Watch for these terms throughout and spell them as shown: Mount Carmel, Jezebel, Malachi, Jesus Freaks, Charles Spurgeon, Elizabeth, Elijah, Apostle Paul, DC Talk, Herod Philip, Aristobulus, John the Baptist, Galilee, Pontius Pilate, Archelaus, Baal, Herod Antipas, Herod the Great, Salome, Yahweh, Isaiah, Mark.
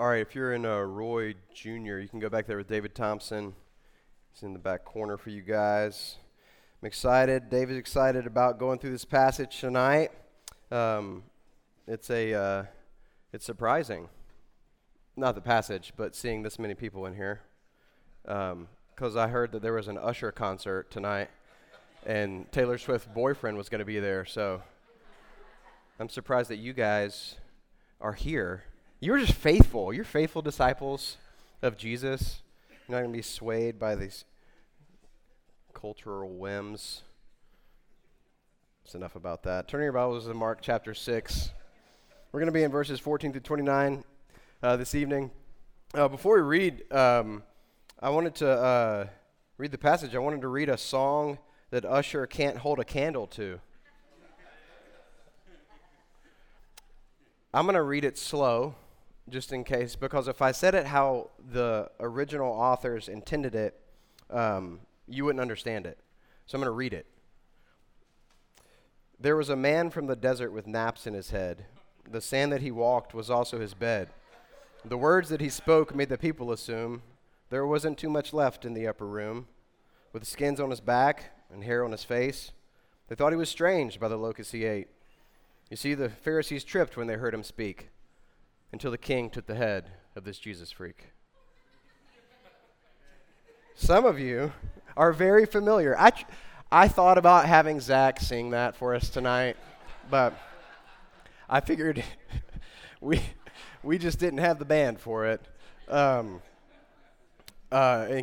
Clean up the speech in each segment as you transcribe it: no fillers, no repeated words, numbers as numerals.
All right, if you're in Roy Jr., you can go back there with David Thompson. He's in the back corner for you guys. I'm excited. David's excited about going through this passage tonight. It's surprising. Not the passage, but seeing this many people in here. Because I heard that there was an Usher concert tonight, and Taylor Swift's boyfriend was going to be there. So I'm surprised that you guys are here. You're just faithful. You're faithful disciples of Jesus. You're not going to be swayed by these cultural whims. That's enough about that. Turn your Bibles to Mark chapter 6. We're going to be in verses 14 through 29 this evening. Before we read, I wanted to read the passage. I wanted to read a song that Usher can't hold a candle to. I'm going to read it slow, just in case, because if I said it how the original authors intended it, you wouldn't understand it. So I'm going to read it. There was a man from the desert with naps in his head. The sand that he walked was also his bed. The words that he spoke made the people assume there wasn't too much left in the upper room. With skins on his back and hair on his face, they thought he was strange by the locusts he ate. You see, the Pharisees tripped when they heard him speak, until the king took the head of this Jesus freak. Some of you are very familiar. I thought about having Zach sing that for us tonight, but I figured we just didn't have the band for it. In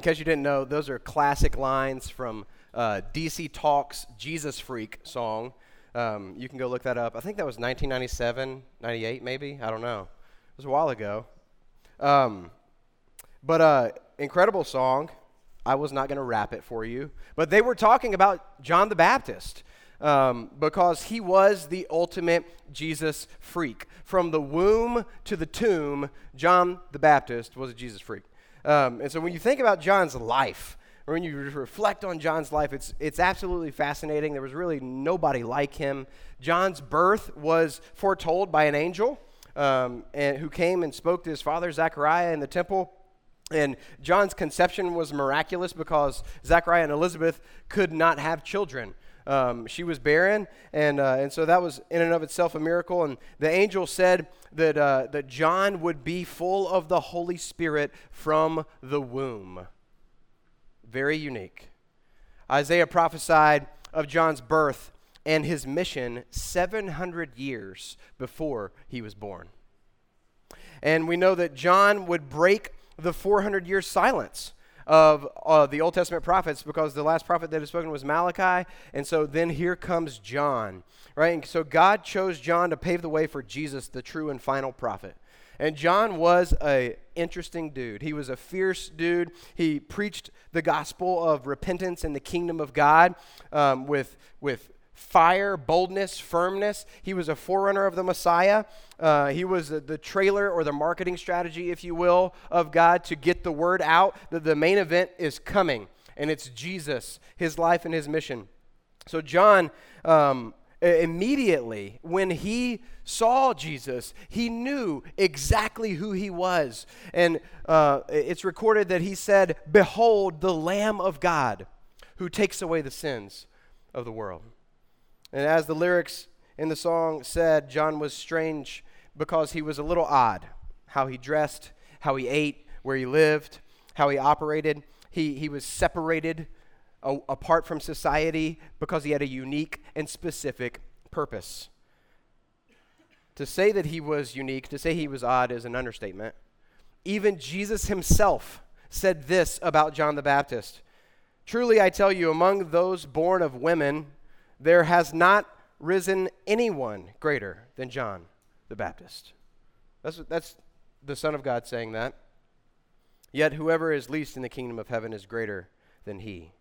case you didn't know, those are classic lines from DC Talk's Jesus Freak song. You can go look that up. I think that was 1997, 98 maybe. I don't know. It was a while ago. But incredible song. I was not going to rap it for you. But they were talking about John the Baptist because he was the ultimate Jesus freak. From the womb to the tomb, John the Baptist was a Jesus freak. And so when you think about John's life, or when you reflect on John's life, it's absolutely fascinating. There was really nobody like him. John's birth was foretold by an angel and who came and spoke to his father, Zechariah, in the temple. And John's conception was miraculous because Zechariah and Elizabeth could not have children. She was barren, and so that was in and of itself a miracle. And the angel said that John would be full of the Holy Spirit from the womb. Very unique. Isaiah prophesied of John's birth and his mission 700 years before he was born. And we know that John would break the 400-year silence of the Old Testament prophets because the last prophet that had spoken was Malachi. And so then here comes John, right? And so God chose John to pave the way for Jesus, the true and final prophet. And John was a interesting dude. He was a fierce dude. He preached the gospel of repentance and the kingdom of God with fire, boldness, firmness. He was a forerunner of the Messiah. He was the trailer or the marketing strategy, if you will, of God to get the word out that the main event is coming, and it's Jesus, his life and his mission. So John, immediately, when he saw Jesus, he knew exactly who he was. And it's recorded that he said, "Behold, the Lamb of God who takes away the sins of the world." And as the lyrics in the song said, John was strange because he was a little odd. How he dressed, how he ate, where he lived, how he operated. He was separated apart from society because he had a unique and specific purpose. To say that he was unique, to say he was odd is an understatement. Even Jesus himself said this about John the Baptist: "Truly I tell you, among those born of women, there has not risen anyone greater than John the Baptist." That's the Son of God saying that. "Yet whoever is least in the kingdom of heaven is greater than he."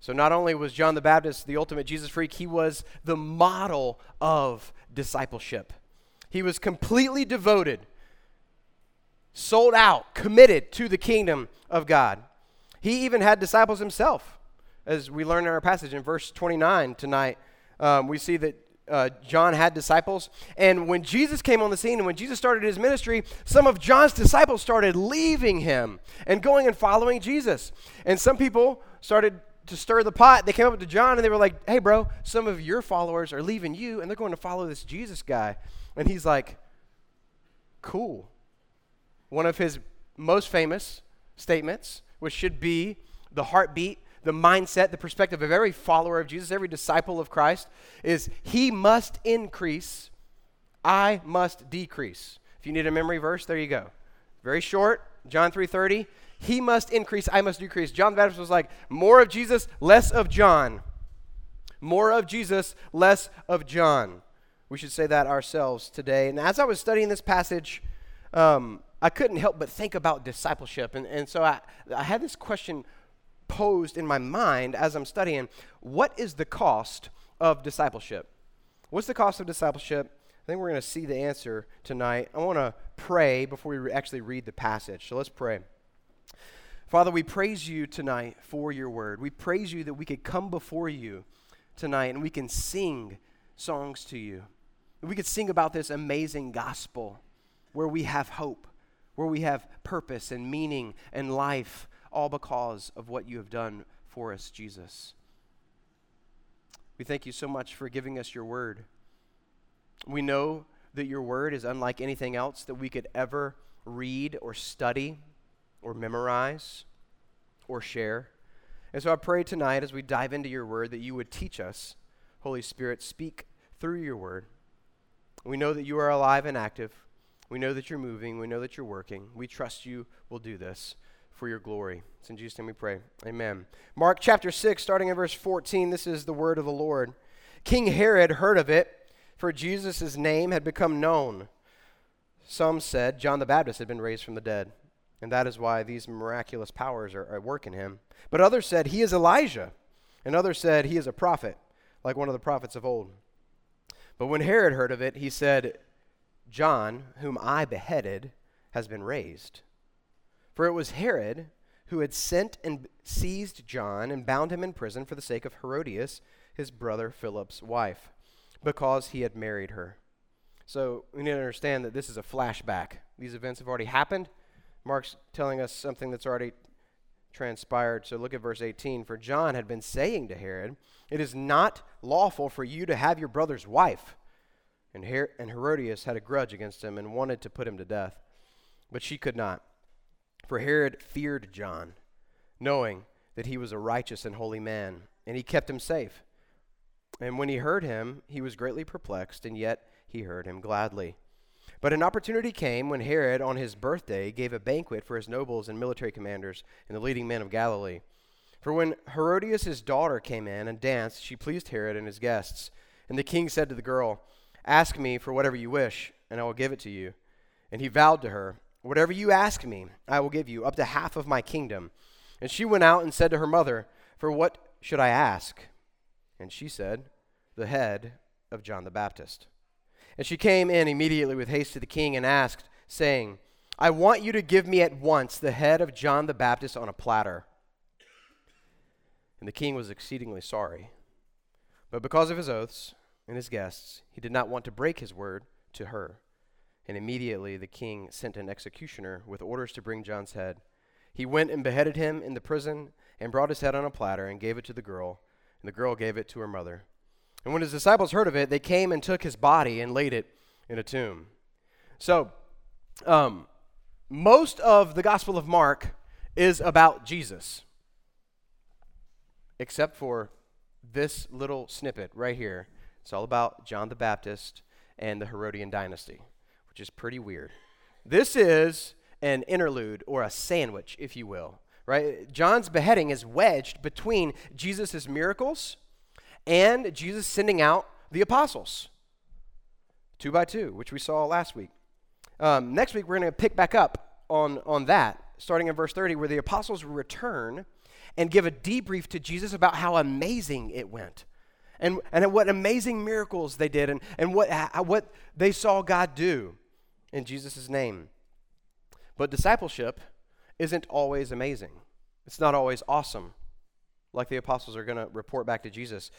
So not only was John the Baptist the ultimate Jesus freak, he was the model of discipleship. He was completely devoted, sold out, committed to the kingdom of God. He even had disciples himself, as we learn in our passage in verse 29 tonight. We see that John had disciples, and when Jesus came on the scene and when Jesus started his ministry, some of John's disciples started leaving him and going and following Jesus. And some people started to stir the pot. They came up to John and they were like, hey bro, some of your followers are leaving you and they're going to follow this Jesus guy. And he's like, cool. One of his most famous statements, which should be the heartbeat, the mindset, the perspective of every follower of Jesus, every disciple of Christ, is he must increase, I must decrease. If you need a memory verse, there you go. Very short, John 3:30, he must increase, I must decrease. John the Baptist was like, more of Jesus, less of John. More of Jesus, less of John. We should say that ourselves today. And as I was studying this passage, I couldn't help but think about discipleship. And so I had this question posed in my mind as I'm studying, what is the cost of discipleship? What's the cost of discipleship? I think we're going to see the answer tonight. I want to pray before we actually read the passage. So let's pray. Father, we praise you tonight for your word. We praise you that we could come before you tonight and we can sing songs to you. We could sing about this amazing gospel where we have hope, where we have purpose and meaning and life, all because of what you have done for us, Jesus. We thank you so much for giving us your word. We know that your word is unlike anything else that we could ever read or study or memorize or share. And so I pray tonight as we dive into your word that you would teach us. Holy Spirit, speak through your word. We know that you are alive and active. We know that you're moving. We know that you're working. We trust you will do this for your glory. It's in Jesus' name we pray. Amen. Mark chapter 6, starting in verse 14, this is the word of the Lord. King Herod heard of it, for Jesus' name had become known. Some said John the Baptist had been raised from the dead, and that is why these miraculous powers are at work in him. But others said, he is Elijah. And others said, he is a prophet, like one of the prophets of old. But when Herod heard of it, he said, John, whom I beheaded, has been raised. For it was Herod who had sent and seized John and bound him in prison for the sake of Herodias, his brother Philip's wife, because he had married her. So we need to understand that this is a flashback. These events have already happened. Mark's telling us something that's already transpired. So look at verse 18. For John had been saying to Herod, it is not lawful for you to have your brother's wife. And Herodias had a grudge against him and wanted to put him to death, but she could not. For Herod feared John, knowing that he was a righteous and holy man, and he kept him safe. And when he heard him, he was greatly perplexed, and yet he heard him gladly. But an opportunity came when Herod, on his birthday, gave a banquet for his nobles and military commanders and the leading men of Galilee. For when Herodias, his daughter, came in and danced, she pleased Herod and his guests. And the king said to the girl, ask me for whatever you wish, and I will give it to you. And he vowed to her, whatever you ask me, I will give you, up to half of my kingdom. And she went out and said to her mother, for what should I ask? And she said, the head of John the Baptist. And she came in immediately with haste to the king and asked, saying, I want you to give me at once the head of John the Baptist on a platter. And the king was exceedingly sorry. But because of his oaths and his guests, he did not want to break his word to her. And immediately the king sent an executioner with orders to bring John's head. He went and beheaded him in the prison and brought his head on a platter and gave it to the girl. And the girl gave it to her mother. And when his disciples heard of it, they came and took his body and laid it in a tomb. So, most of the Gospel of Mark is about Jesus, except for this little snippet right here. It's all about John the Baptist and the Herodian dynasty, which is pretty weird. This is an interlude or a sandwich, if you will, right? John's beheading is wedged between Jesus' miracles and Jesus sending out the apostles, 2 by 2, which we saw last week. Next week, we're going to pick back up on that, starting in verse 30, where the apostles return and give a debrief to Jesus about how amazing it went. And what amazing miracles they did and what they saw God do in Jesus' name. But discipleship isn't always amazing. It's not always awesome, like the apostles are going to report back to Jesus.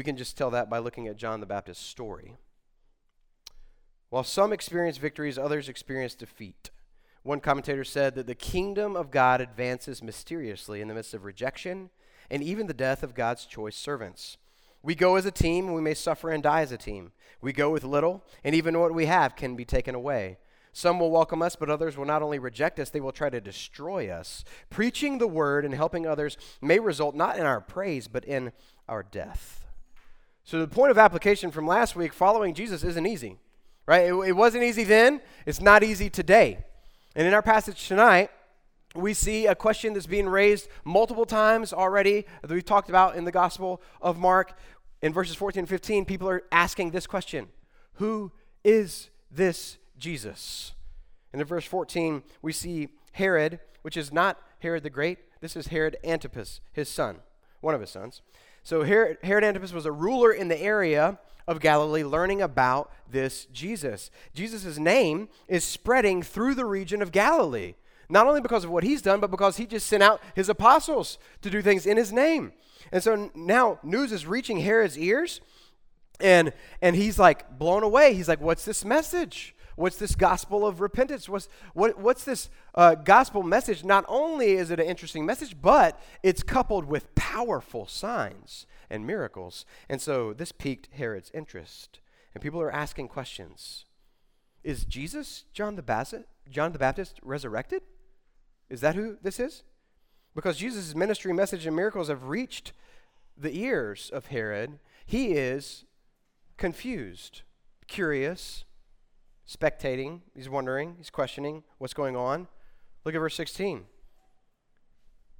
We can just tell that by looking at John the Baptist's story. While some experience victories, others experience defeat. One commentator said that the kingdom of God advances mysteriously in the midst of rejection and even the death of God's choice servants. We go as a team, and we may suffer and die as a team. We go with little, and even what we have can be taken away. Some will welcome us, but others will not only reject us, they will try to destroy us. Preaching the word and helping others may result not in our praise, but in our death. So the point of application from last week, following Jesus isn't easy, right? It wasn't easy then. It's not easy today. And in our passage tonight, we see a question that's being raised multiple times already that we've talked about in the Gospel of Mark. In verses 14 and 15, people are asking this question: who is this Jesus? And in verse 14, we see Herod, which is not Herod the Great. This is Herod Antipas, his son, one of his sons. So Herod Antipas was a ruler in the area of Galilee learning about this Jesus. Jesus' name is spreading through the region of Galilee, not only because of what he's done, but because he just sent out his apostles to do things in his name. And so now news is reaching Herod's ears, and he's like blown away. He's like, what's this message? What's this gospel of repentance? What's this gospel message? Not only is it an interesting message, but it's coupled with powerful signs and miracles. And so this piqued Herod's interest, and people are asking questions. Is Jesus John the Baptist resurrected? Is that who this is? Because Jesus' ministry, message, and miracles have reached the ears of Herod, he is confused, curious, spectating. He's wondering, he's questioning what's going on. Look at verse 16.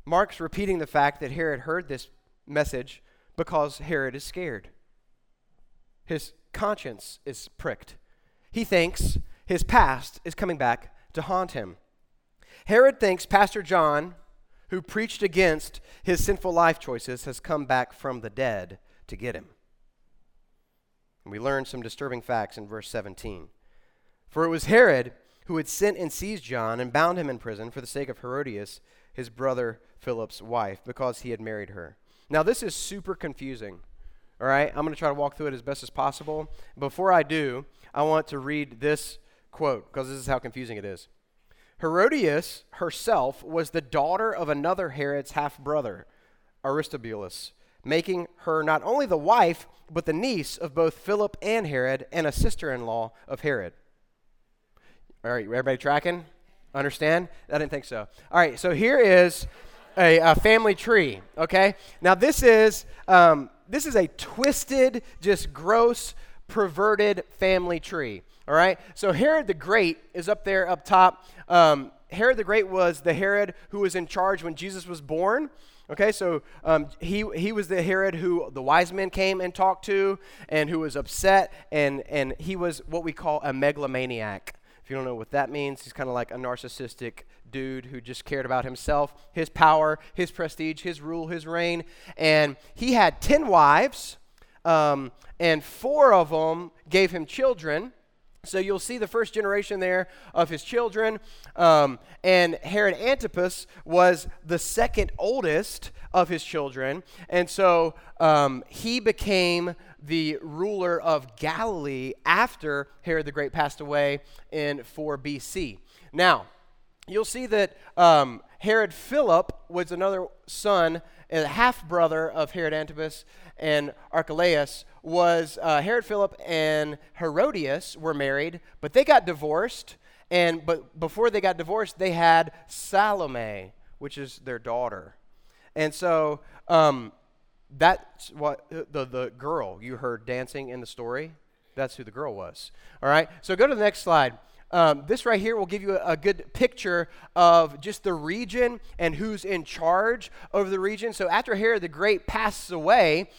Mark's repeating the fact that Herod heard this message because Herod is scared. His conscience is pricked. He thinks his past is coming back to haunt him. Herod thinks Pastor John, who preached against his sinful life choices, has come back from the dead to get him. And we learn some disturbing facts in verse 17. For it was Herod who had sent and seized John and bound him in prison for the sake of Herodias, his brother Philip's wife, because he had married her. Now this is super confusing, all right? I'm going to try to walk through it as best as possible. Before I do, I want to read this quote, because this is how confusing it is. Herodias herself was the daughter of another Herod's half-brother, Aristobulus, making her not only the wife, but the niece of both Philip and Herod, and a sister-in-law of Herod. All right, everybody tracking? Understand? I didn't think so. All right, so here is a family tree, okay? Now this is a twisted, just gross, perverted family tree. All right, so Herod the Great is up there up top. Herod the Great was the Herod who was in charge when Jesus was born. Okay, so he was the Herod who the wise men came and talked to and who was upset, and he was what we call a megalomaniac. If you don't know what that means, he's kind of like a narcissistic dude who just cared about himself, his power, his prestige, his rule, his reign. And he had 10 wives, and 4 of them gave him children. So you'll see the first generation there of his children, and Herod Antipas was the second oldest of his children, and so he became the ruler of Galilee after Herod the Great passed away in 4 BC. Now, you'll see that Herod Philip was another son and a half-brother of Herod Antipas, and Archelaus was Herod Philip and Herodias were married, but they got divorced, but before they got divorced, they had Salome, which is their daughter. And so that's what the girl you heard dancing in the story, that's who the girl was. All right, so go to the next slide. This right here will give you a good picture of just the region and who's in charge of the region. So after Herod the Great passes away,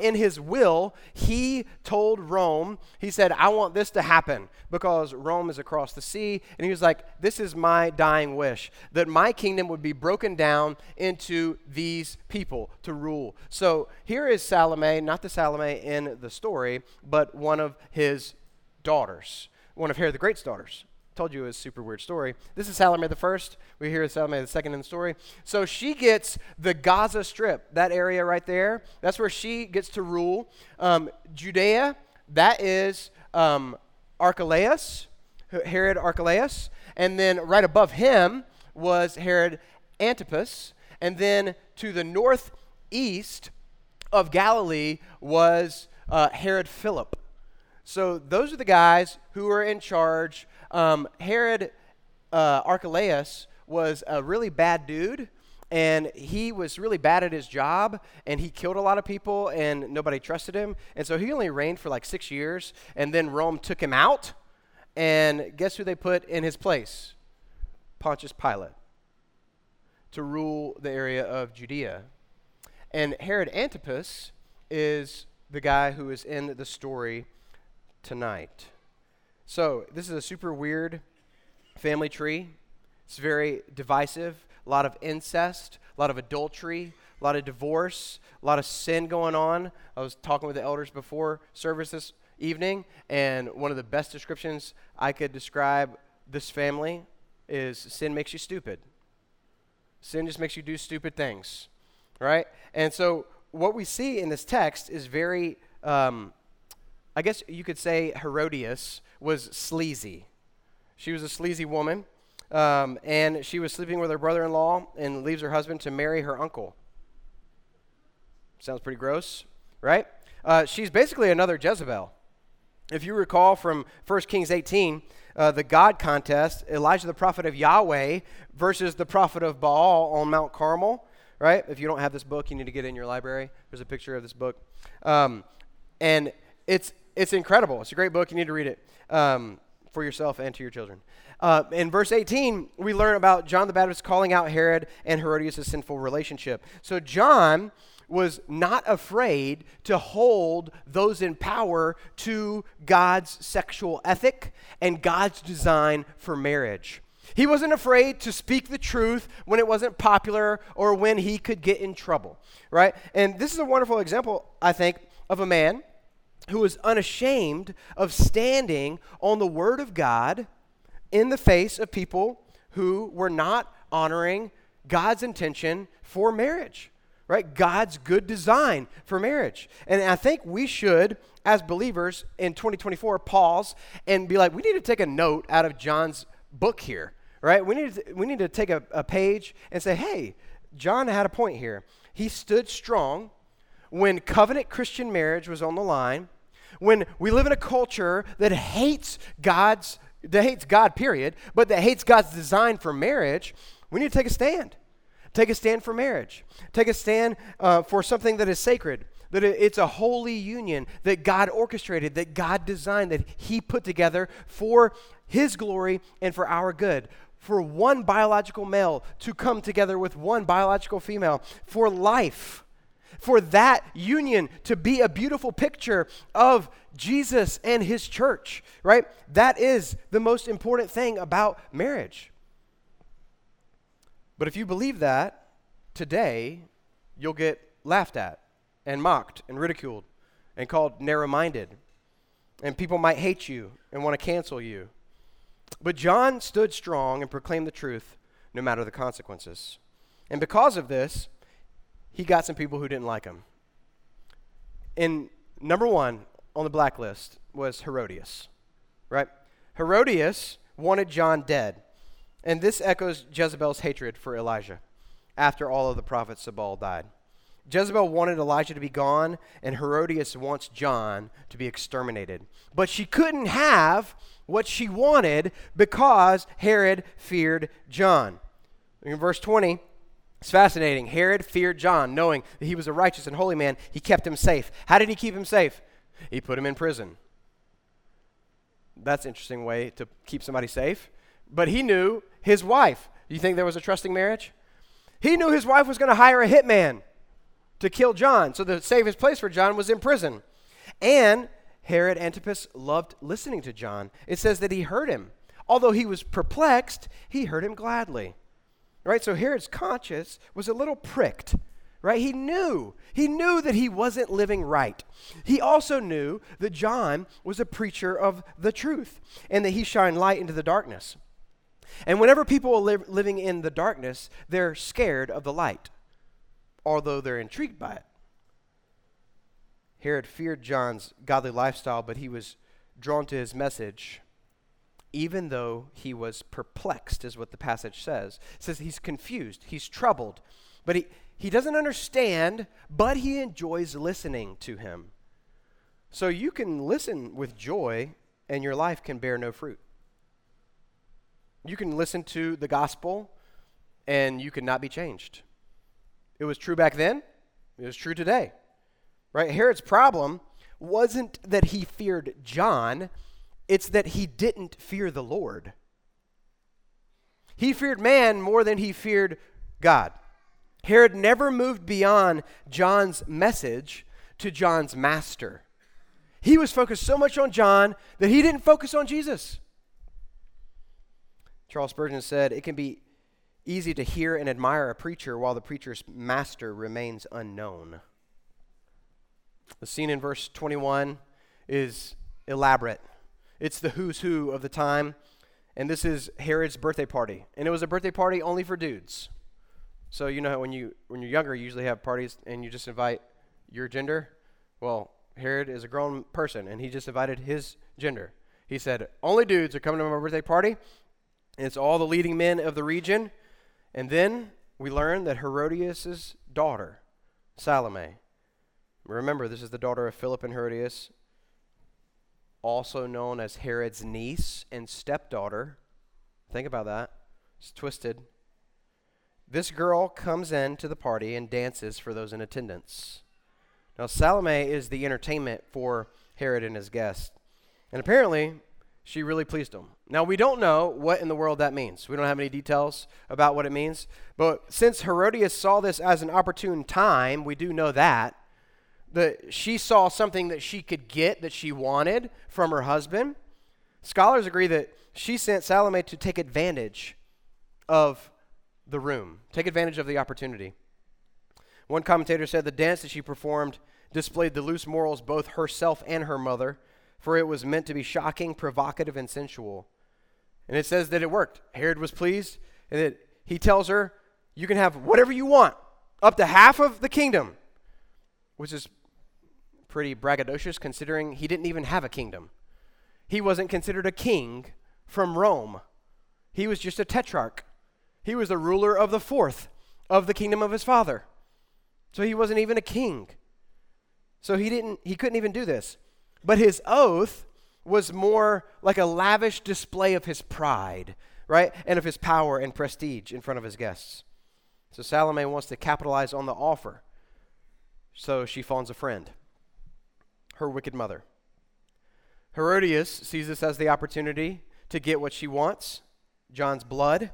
in his will, he told Rome, he said, I want this to happen because Rome is across the sea. And he was like, this is my dying wish, that my kingdom would be broken down into these people to rule. So here is Salome, not the Salome in the story, but one of his daughters. One of Herod the Great's daughters, told you it was a super weird story. This is Salome the first. We're here at Salome the second in the story. So she gets the Gaza Strip, that area right there. That's where she gets to rule. Judea, that is Archelaus, Herod Archelaus. And then right above him was Herod Antipas. And then to the northeast of Galilee was Herod Philip. So those are the guys who are in charge. Herod Archelaus was a really bad dude, and he was really bad at his job, and he killed a lot of people, and nobody trusted him. And so he only reigned for like 6 years, and then Rome took him out, and guess who they put in his place? Pontius Pilate, to rule the area of Judea. And Herod Antipas is the guy who is in the story tonight. So this is a super weird family tree. It's very divisive, a lot of incest, a lot of adultery, a lot of divorce, a lot of sin going on. I was talking with the elders before service this evening, and one of the best descriptions I could describe this family is sin makes you stupid. Sin just makes you do stupid things. Right? And so what we see in this text is very, I guess you could say Herodias was sleazy. She was a sleazy woman, and she was sleeping with her brother-in-law and leaves her husband to marry her uncle. Sounds pretty gross, right? She's basically another Jezebel. If you recall from 1 Kings 18, the God contest, Elijah the prophet of Yahweh versus the prophet of Baal on Mount Carmel. Right? If you don't have this book, you need to get it in your library. There's a picture of this book. And it's incredible. It's a great book. You need to read it for yourself and to your children. In verse 18, we learn about John the Baptist calling out Herod and Herodias' sinful relationship. So John was not afraid to hold those in power to God's sexual ethic and God's design for marriage. He wasn't afraid to speak the truth when it wasn't popular or when he could get in trouble, right? And this is a wonderful example, I think, of a man who was unashamed of standing on the word of God in the face of people who were not honoring God's intention for marriage, right? God's good design for marriage. And I think we should, as believers in 2024, pause and be like, we need to take a note out of John's book here. Right? We need to take a page and say, hey, John had a point here. He stood strong when covenant Christian marriage was on the line, when we live in a culture that hates God, but that hates God's design for marriage. We need to take a stand. Take a stand for marriage. Take a stand for something that is sacred, that it's a holy union that God orchestrated, that God designed, that he put together for his glory and for our good. For one biological male to come together with one biological female for life, for that union to be a beautiful picture of Jesus and his church, right? That is the most important thing about marriage. But if you believe that today, you'll get laughed at and mocked and ridiculed and called narrow-minded, and people might hate you and want to cancel you. But John stood strong and proclaimed the truth no matter the consequences. And because of this, he got some people who didn't like him. And number one on the blacklist was Herodias, right? Herodias wanted John dead. And this echoes Jezebel's hatred for Elijah after all of the prophets of Baal died. Jezebel wanted Elijah to be gone, and Herodias wants John to be exterminated. But she couldn't have what she wanted because Herod feared John. In verse 20, it's fascinating. Herod feared John, knowing that he was a righteous and holy man. He kept him safe. How did he keep him safe? He put him in prison. That's an interesting way to keep somebody safe. But he knew his wife. You think there was a trusting marriage? He knew his wife was going to hire a hitman to kill John. So the safest place for John was in prison. And Herod Antipas loved listening to John. It says that he heard him. Although he was perplexed, he heard him gladly. Right? So Herod's conscience was a little pricked right? He knew that he wasn't living right. He also knew that John was a preacher of the truth and that he shined light into the darkness. And whenever people are living in the darkness, they're scared of the light, although they're intrigued by it. Herod feared John's godly lifestyle, but he was drawn to his message, even though he was perplexed, is what the passage says. It says he's confused, he's troubled, but he doesn't understand, but he enjoys listening to him. So you can listen with joy, and your life can bear no fruit. You can listen to the gospel, and you can not be changed. It was true back then. It was true today. Right? Herod's problem wasn't that he feared John. It's that he didn't fear the Lord. He feared man more than he feared God. Herod never moved beyond John's message to John's master. He was focused so much on John that he didn't focus on Jesus. Charles Spurgeon said, "It can be easy to hear and admire a preacher while the preacher's master remains unknown." The scene in verse 21 is elaborate. It's the who's who of the time, and this is Herod's birthday party. And it was a birthday party only for dudes. So you know how when you're younger, you usually have parties and you just invite your gender. Well, Herod is a grown person, and he just invited his gender. He said, only dudes are coming to my birthday party. It's all the leading men of the region. And then we learn that Herodias' daughter, Salome. Remember, this is the daughter of Philip and Herodias, also known as Herod's niece and stepdaughter. Think about that. It's twisted. This girl comes in to the party and dances for those in attendance. Now, Salome is the entertainment for Herod and his guests. And apparently, she really pleased him. Now, we don't know what in the world that means. We don't have any details about what it means. But since Herodias saw this as an opportune time, we do know that she saw something that she could get that she wanted from her husband. Scholars agree that she sent Salome to take advantage of the room, take advantage of the opportunity. One commentator said the dance that she performed displayed the loose morals both herself and her mother, for it was meant to be shocking, provocative, and sensual. And it says that it worked. Herod was pleased, and that he tells her, you can have whatever you want, up to half of the kingdom, which is pretty braggadocious considering he didn't even have a kingdom. He wasn't considered a king from Rome. He was just a tetrarch. He was the ruler of the fourth of the kingdom of his father. So he wasn't even a king. So he couldn't even do this. But his oath was more like a lavish display of his pride, right? And of his power and prestige in front of his guests. So Salome wants to capitalize on the offer. So she phones a friend, her wicked mother. Herodias sees this as the opportunity to get what she wants, John's blood.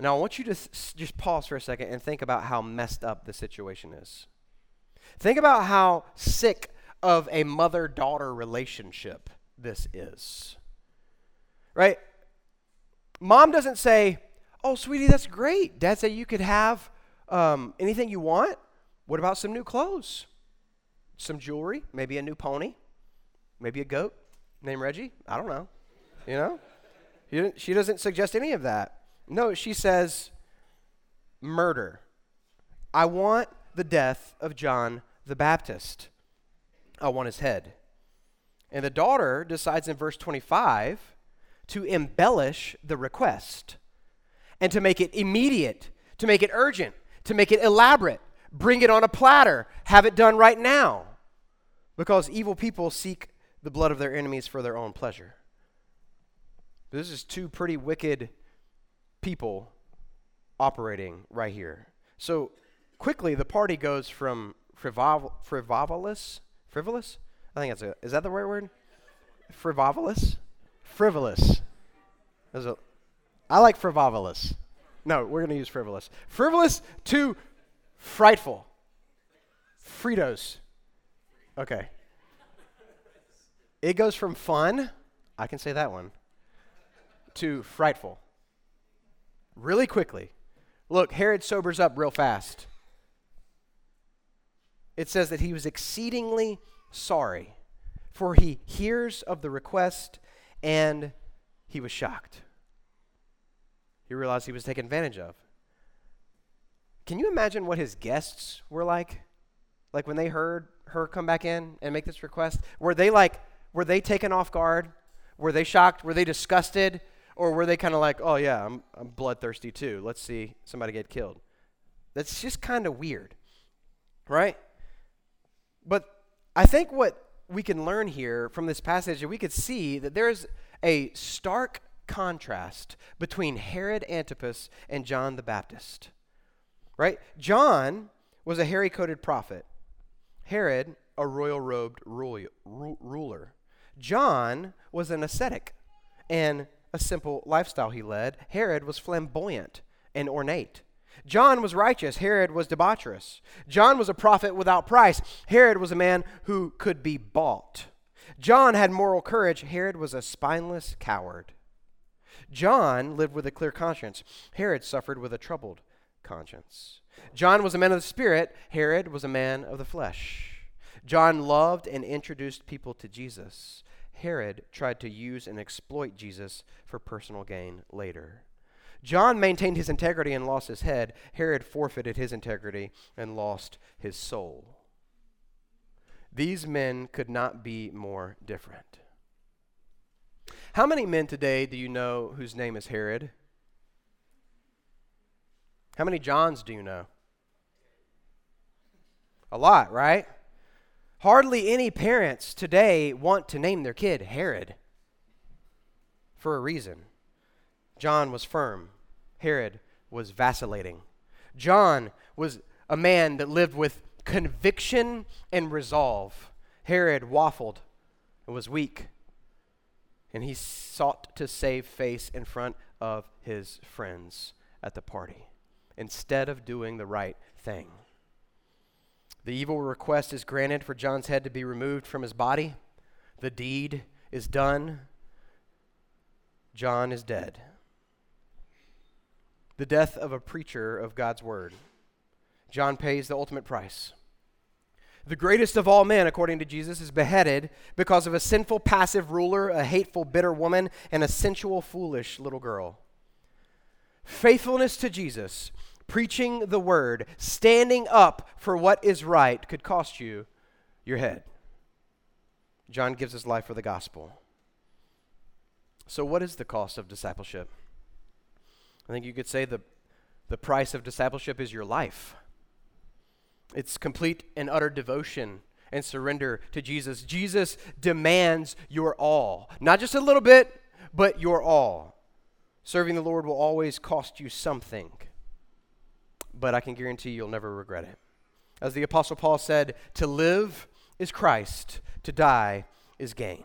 Now, I want you to just pause for a second and think about how messed up the situation is. Think about how sick of a mother-daughter relationship this is, right? Mom doesn't say, oh, sweetie, that's great. Dad said you could have anything you want. What about some new clothes, some jewelry, maybe a new pony, maybe a goat named Reggie? I don't know, you know? She doesn't suggest any of that. No, she says, murder. I want the death of John the Baptist. I want his head. And the daughter decides in verse 25 to embellish the request and to make it immediate, to make it urgent, to make it elaborate, bring it on a platter, have it done right now, because evil people seek the blood of their enemies for their own pleasure. This is two pretty wicked people operating right here. So quickly, the party goes from frivolous? I think that's is that the right word? Frivolous. I like frivolous. No, we're going to use frivolous. Frivolous to frightful. Fritos. Okay. It goes from fun, I can say that one, to frightful. Really quickly. Look, Herod sobers up real fast. It says that he was exceedingly sorry, for he hears of the request, and he was shocked. He realized he was taken advantage of. Can you imagine what his guests were like? Like when they heard her come back in and make this request? Were they taken off guard? Were they shocked? Were they disgusted? Or were they kind of like, oh yeah, I'm bloodthirsty too. Let's see somebody get killed. That's just kind of weird, right? But I think what we can learn here from this passage, we could see that there is a stark contrast between Herod Antipas and John the Baptist, right? John was a hairy-coated prophet. Herod, a royal-robed ruler. John was an ascetic and a simple lifestyle he led. Herod was flamboyant and ornate. John was righteous. Herod was debaucherous. John was a prophet without price. Herod was a man who could be bought. John had moral courage. Herod was a spineless coward. John lived with a clear conscience. Herod suffered with a troubled conscience. John was a man of the Spirit. Herod was a man of the flesh. John loved and introduced people to Jesus. Herod tried to use and exploit Jesus for personal gain later. John maintained his integrity and lost his head. Herod forfeited his integrity and lost his soul. These men could not be more different. How many men today do you know whose name is Herod? How many Johns do you know? A lot, right? Hardly any parents today want to name their kid Herod for a reason. John was firm. Herod was vacillating. John was a man that lived with conviction and resolve. Herod waffled and was weak. And he sought to save face in front of his friends at the party instead of doing the right thing. The evil request is granted for John's head to be removed from his body. The deed is done. John is dead. The death of a preacher of God's word. John pays the ultimate price. The greatest of all men, according to Jesus, is beheaded because of a sinful, passive ruler, a hateful, bitter woman, and a sensual, foolish little girl. Faithfulness to Jesus, preaching the word, standing up for what is right could cost you your head. John gives his life for the gospel. So what is the cost of discipleship? I think you could say the price of discipleship is your life. It's complete and utter devotion and surrender to Jesus. Jesus demands your all. Not just a little bit, but your all. Serving the Lord will always cost you something, but I can guarantee you'll never regret it. As the Apostle Paul said, to live is Christ, to die is gain.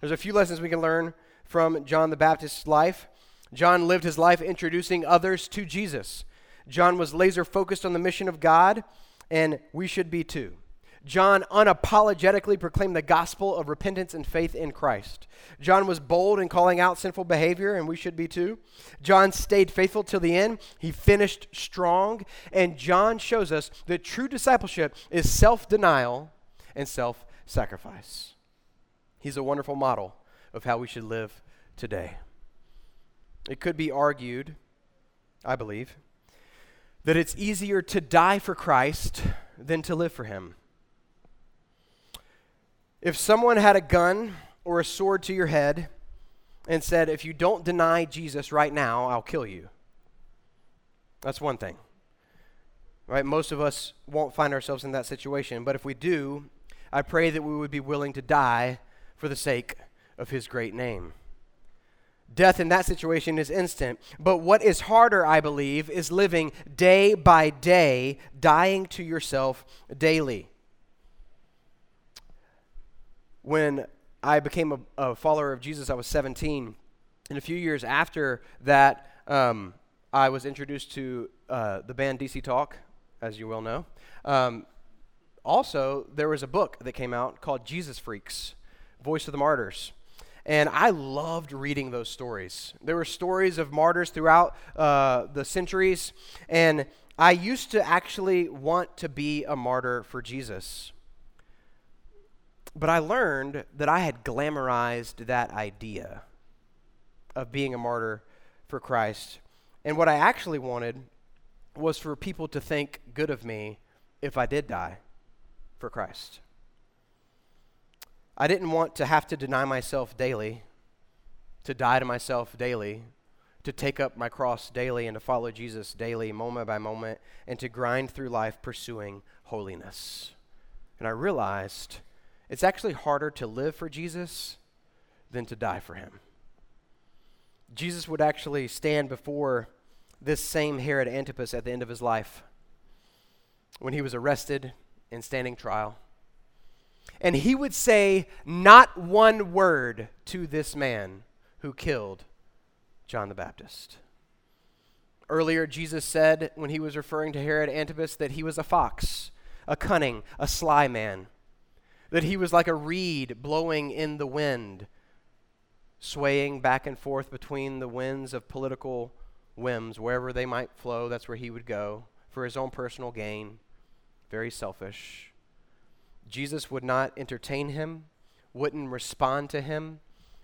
There's a few lessons we can learn from John the Baptist's life. John lived his life introducing others to Jesus. John was laser focused on the mission of God, and we should be too. John unapologetically proclaimed the gospel of repentance and faith in Christ. John was bold in calling out sinful behavior, and we should be too. John stayed faithful till the end. He finished strong, and John shows us that true discipleship is self-denial and self-sacrifice. He's a wonderful model of how we should live today. It could be argued, I believe, that it's easier to die for Christ than to live for him. If someone had a gun or a sword to your head and said, if you don't deny Jesus right now, I'll kill you. That's one thing, right? Most of us won't find ourselves in that situation, but if we do, I pray that we would be willing to die for the sake of his great name. Death in that situation is instant. But what is harder, I believe, is living day by day, dying to yourself daily. When I became a follower of Jesus, I was 17. And a few years after that, I was introduced to the band DC Talk, as you well know. Also, there was a book that came out called Jesus Freaks, Voice of the Martyrs. And I loved reading those stories. There were stories of martyrs throughout the centuries, and I used to actually want to be a martyr for Jesus. But I learned that I had glamorized that idea of being a martyr for Christ. And what I actually wanted was for people to think good of me if I did die for Christ. I didn't want to have to deny myself daily, to die to myself daily, to take up my cross daily and to follow Jesus daily, moment by moment, and to grind through life pursuing holiness. And I realized it's actually harder to live for Jesus than to die for him. Jesus would actually stand before this same Herod Antipas at the end of his life when he was arrested and standing trial. And he would say not one word to this man who killed John the Baptist. Earlier, Jesus said when he was referring to Herod Antipas that he was a fox, a cunning, a sly man, that he was like a reed blowing in the wind, swaying back and forth between the winds of political whims. Wherever they might flow, that's where he would go for his own personal gain. Very selfish. Jesus would not entertain him, wouldn't respond to him,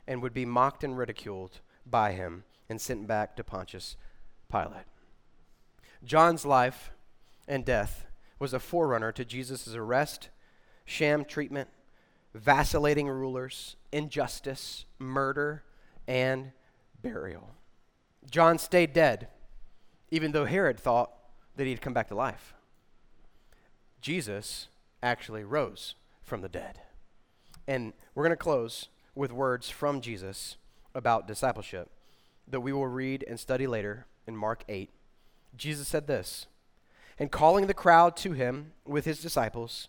and would be mocked and ridiculed by him and sent back to Pontius Pilate. John's life and death was a forerunner to Jesus' arrest, sham treatment, vacillating rulers, injustice, murder, and burial. John stayed dead, even though Herod thought that he'd come back to life. Jesus actually rose from the dead. And we're going to close with words from Jesus about discipleship that we will read and study later in Mark 8. Jesus said this, and calling the crowd to him with his disciples,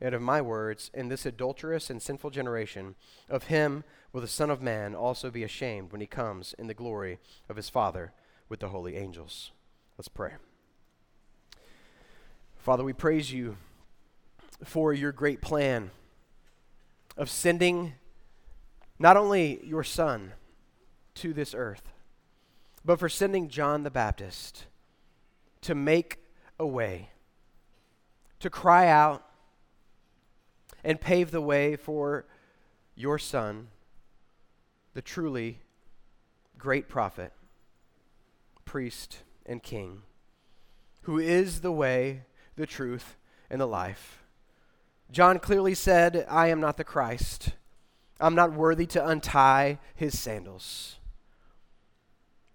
and of my words in this adulterous and sinful generation, of him will the Son of Man also be ashamed when he comes in the glory of his Father with the holy angels. Let's pray. Father, we praise you for your great plan of sending not only your Son to this earth, but for sending John the Baptist to make a way, to cry out and pave the way for your Son, the truly great prophet, priest, and king, who is the way, the truth, and the life. John clearly said, I am not the Christ. I'm not worthy to untie his sandals.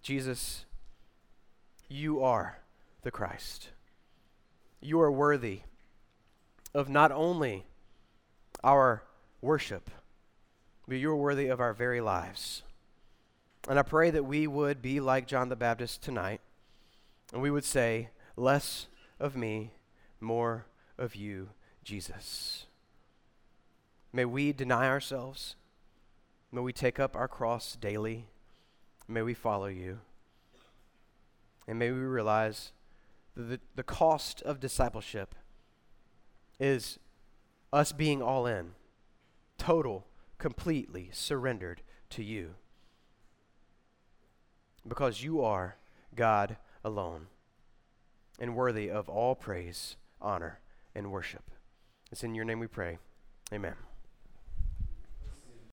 Jesus, you are the Christ. You are worthy of not only our worship, but you are worthy of our very lives. And I pray that we would be like John the Baptist tonight, and we would say, less of me, more of you, Jesus. May we deny ourselves. May we take up our cross daily. May we follow you. And may we realize that the cost of discipleship is us being all in, total, completely surrendered to you. Because you are God alone and worthy of all praise, honor, and worship. It's in your name we pray. Amen.